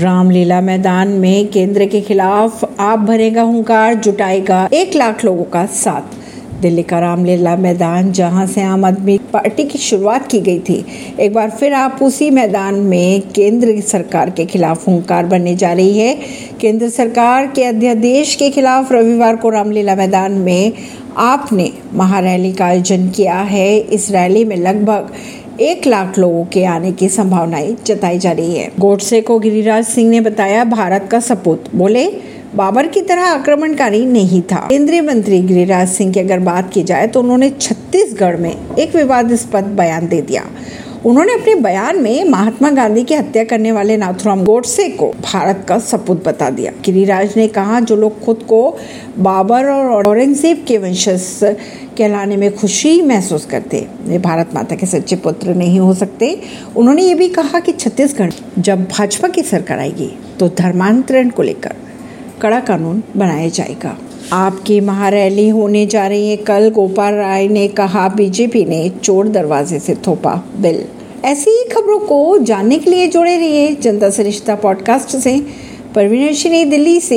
रामलीला मैदान में केंद्र के खिलाफ आप भरेगा हुंकार, जुटाएगा 1 लाख लोगों का साथ। दिल्ली का रामलीला मैदान, जहां से आम आदमी पार्टी की शुरुआत की गई थी, एक बार फिर आप उसी मैदान में केंद्र सरकार के खिलाफ हुंकार बनने जा रही है। केंद्र सरकार के अध्यादेश के खिलाफ रविवार को रामलीला मैदान में आपने महारैली का आयोजन किया है। इस रैली में लगभग 1 लाख लोगों के आने की संभावनाएं जताई जा रही है। गोडसे को गिरिराज सिंह ने बताया भारत का सपूत, बोले बाबर की तरह आक्रमणकारी नहीं था। केंद्रीय मंत्री गिरिराज सिंह की अगर बात की जाए तो उन्होंने छत्तीसगढ़ में एक विवादास्पद बयान दे दिया। उन्होंने अपने बयान में महात्मा गांधी की हत्या करने वाले नाथूराम गोडसे को भारत का सपूत बता दिया। गिरिराज ने कहा जो लोग खुद को बाबर और औरंगजेब के वंशज कहलाने में खुशी महसूस करते वे भारत माता के सच्चे पुत्र नहीं हो सकते। उन्होंने ये भी कहा कि छत्तीसगढ़ जब भाजपा की सरकार आएगी तो धर्मांतरण को लेकर कड़ा कानून बनाया जाएगा। आपकी महारैली होने जा रही है कल। गोपाल राय ने कहा बीजेपी ने चोर दरवाजे से थोपा बिल। ऐसी ही खबरों को जानने के लिए जुड़े रहिए जनता से रिश्ता पॉडकास्ट से। परवीन अर्शी, नई दिल्ली से।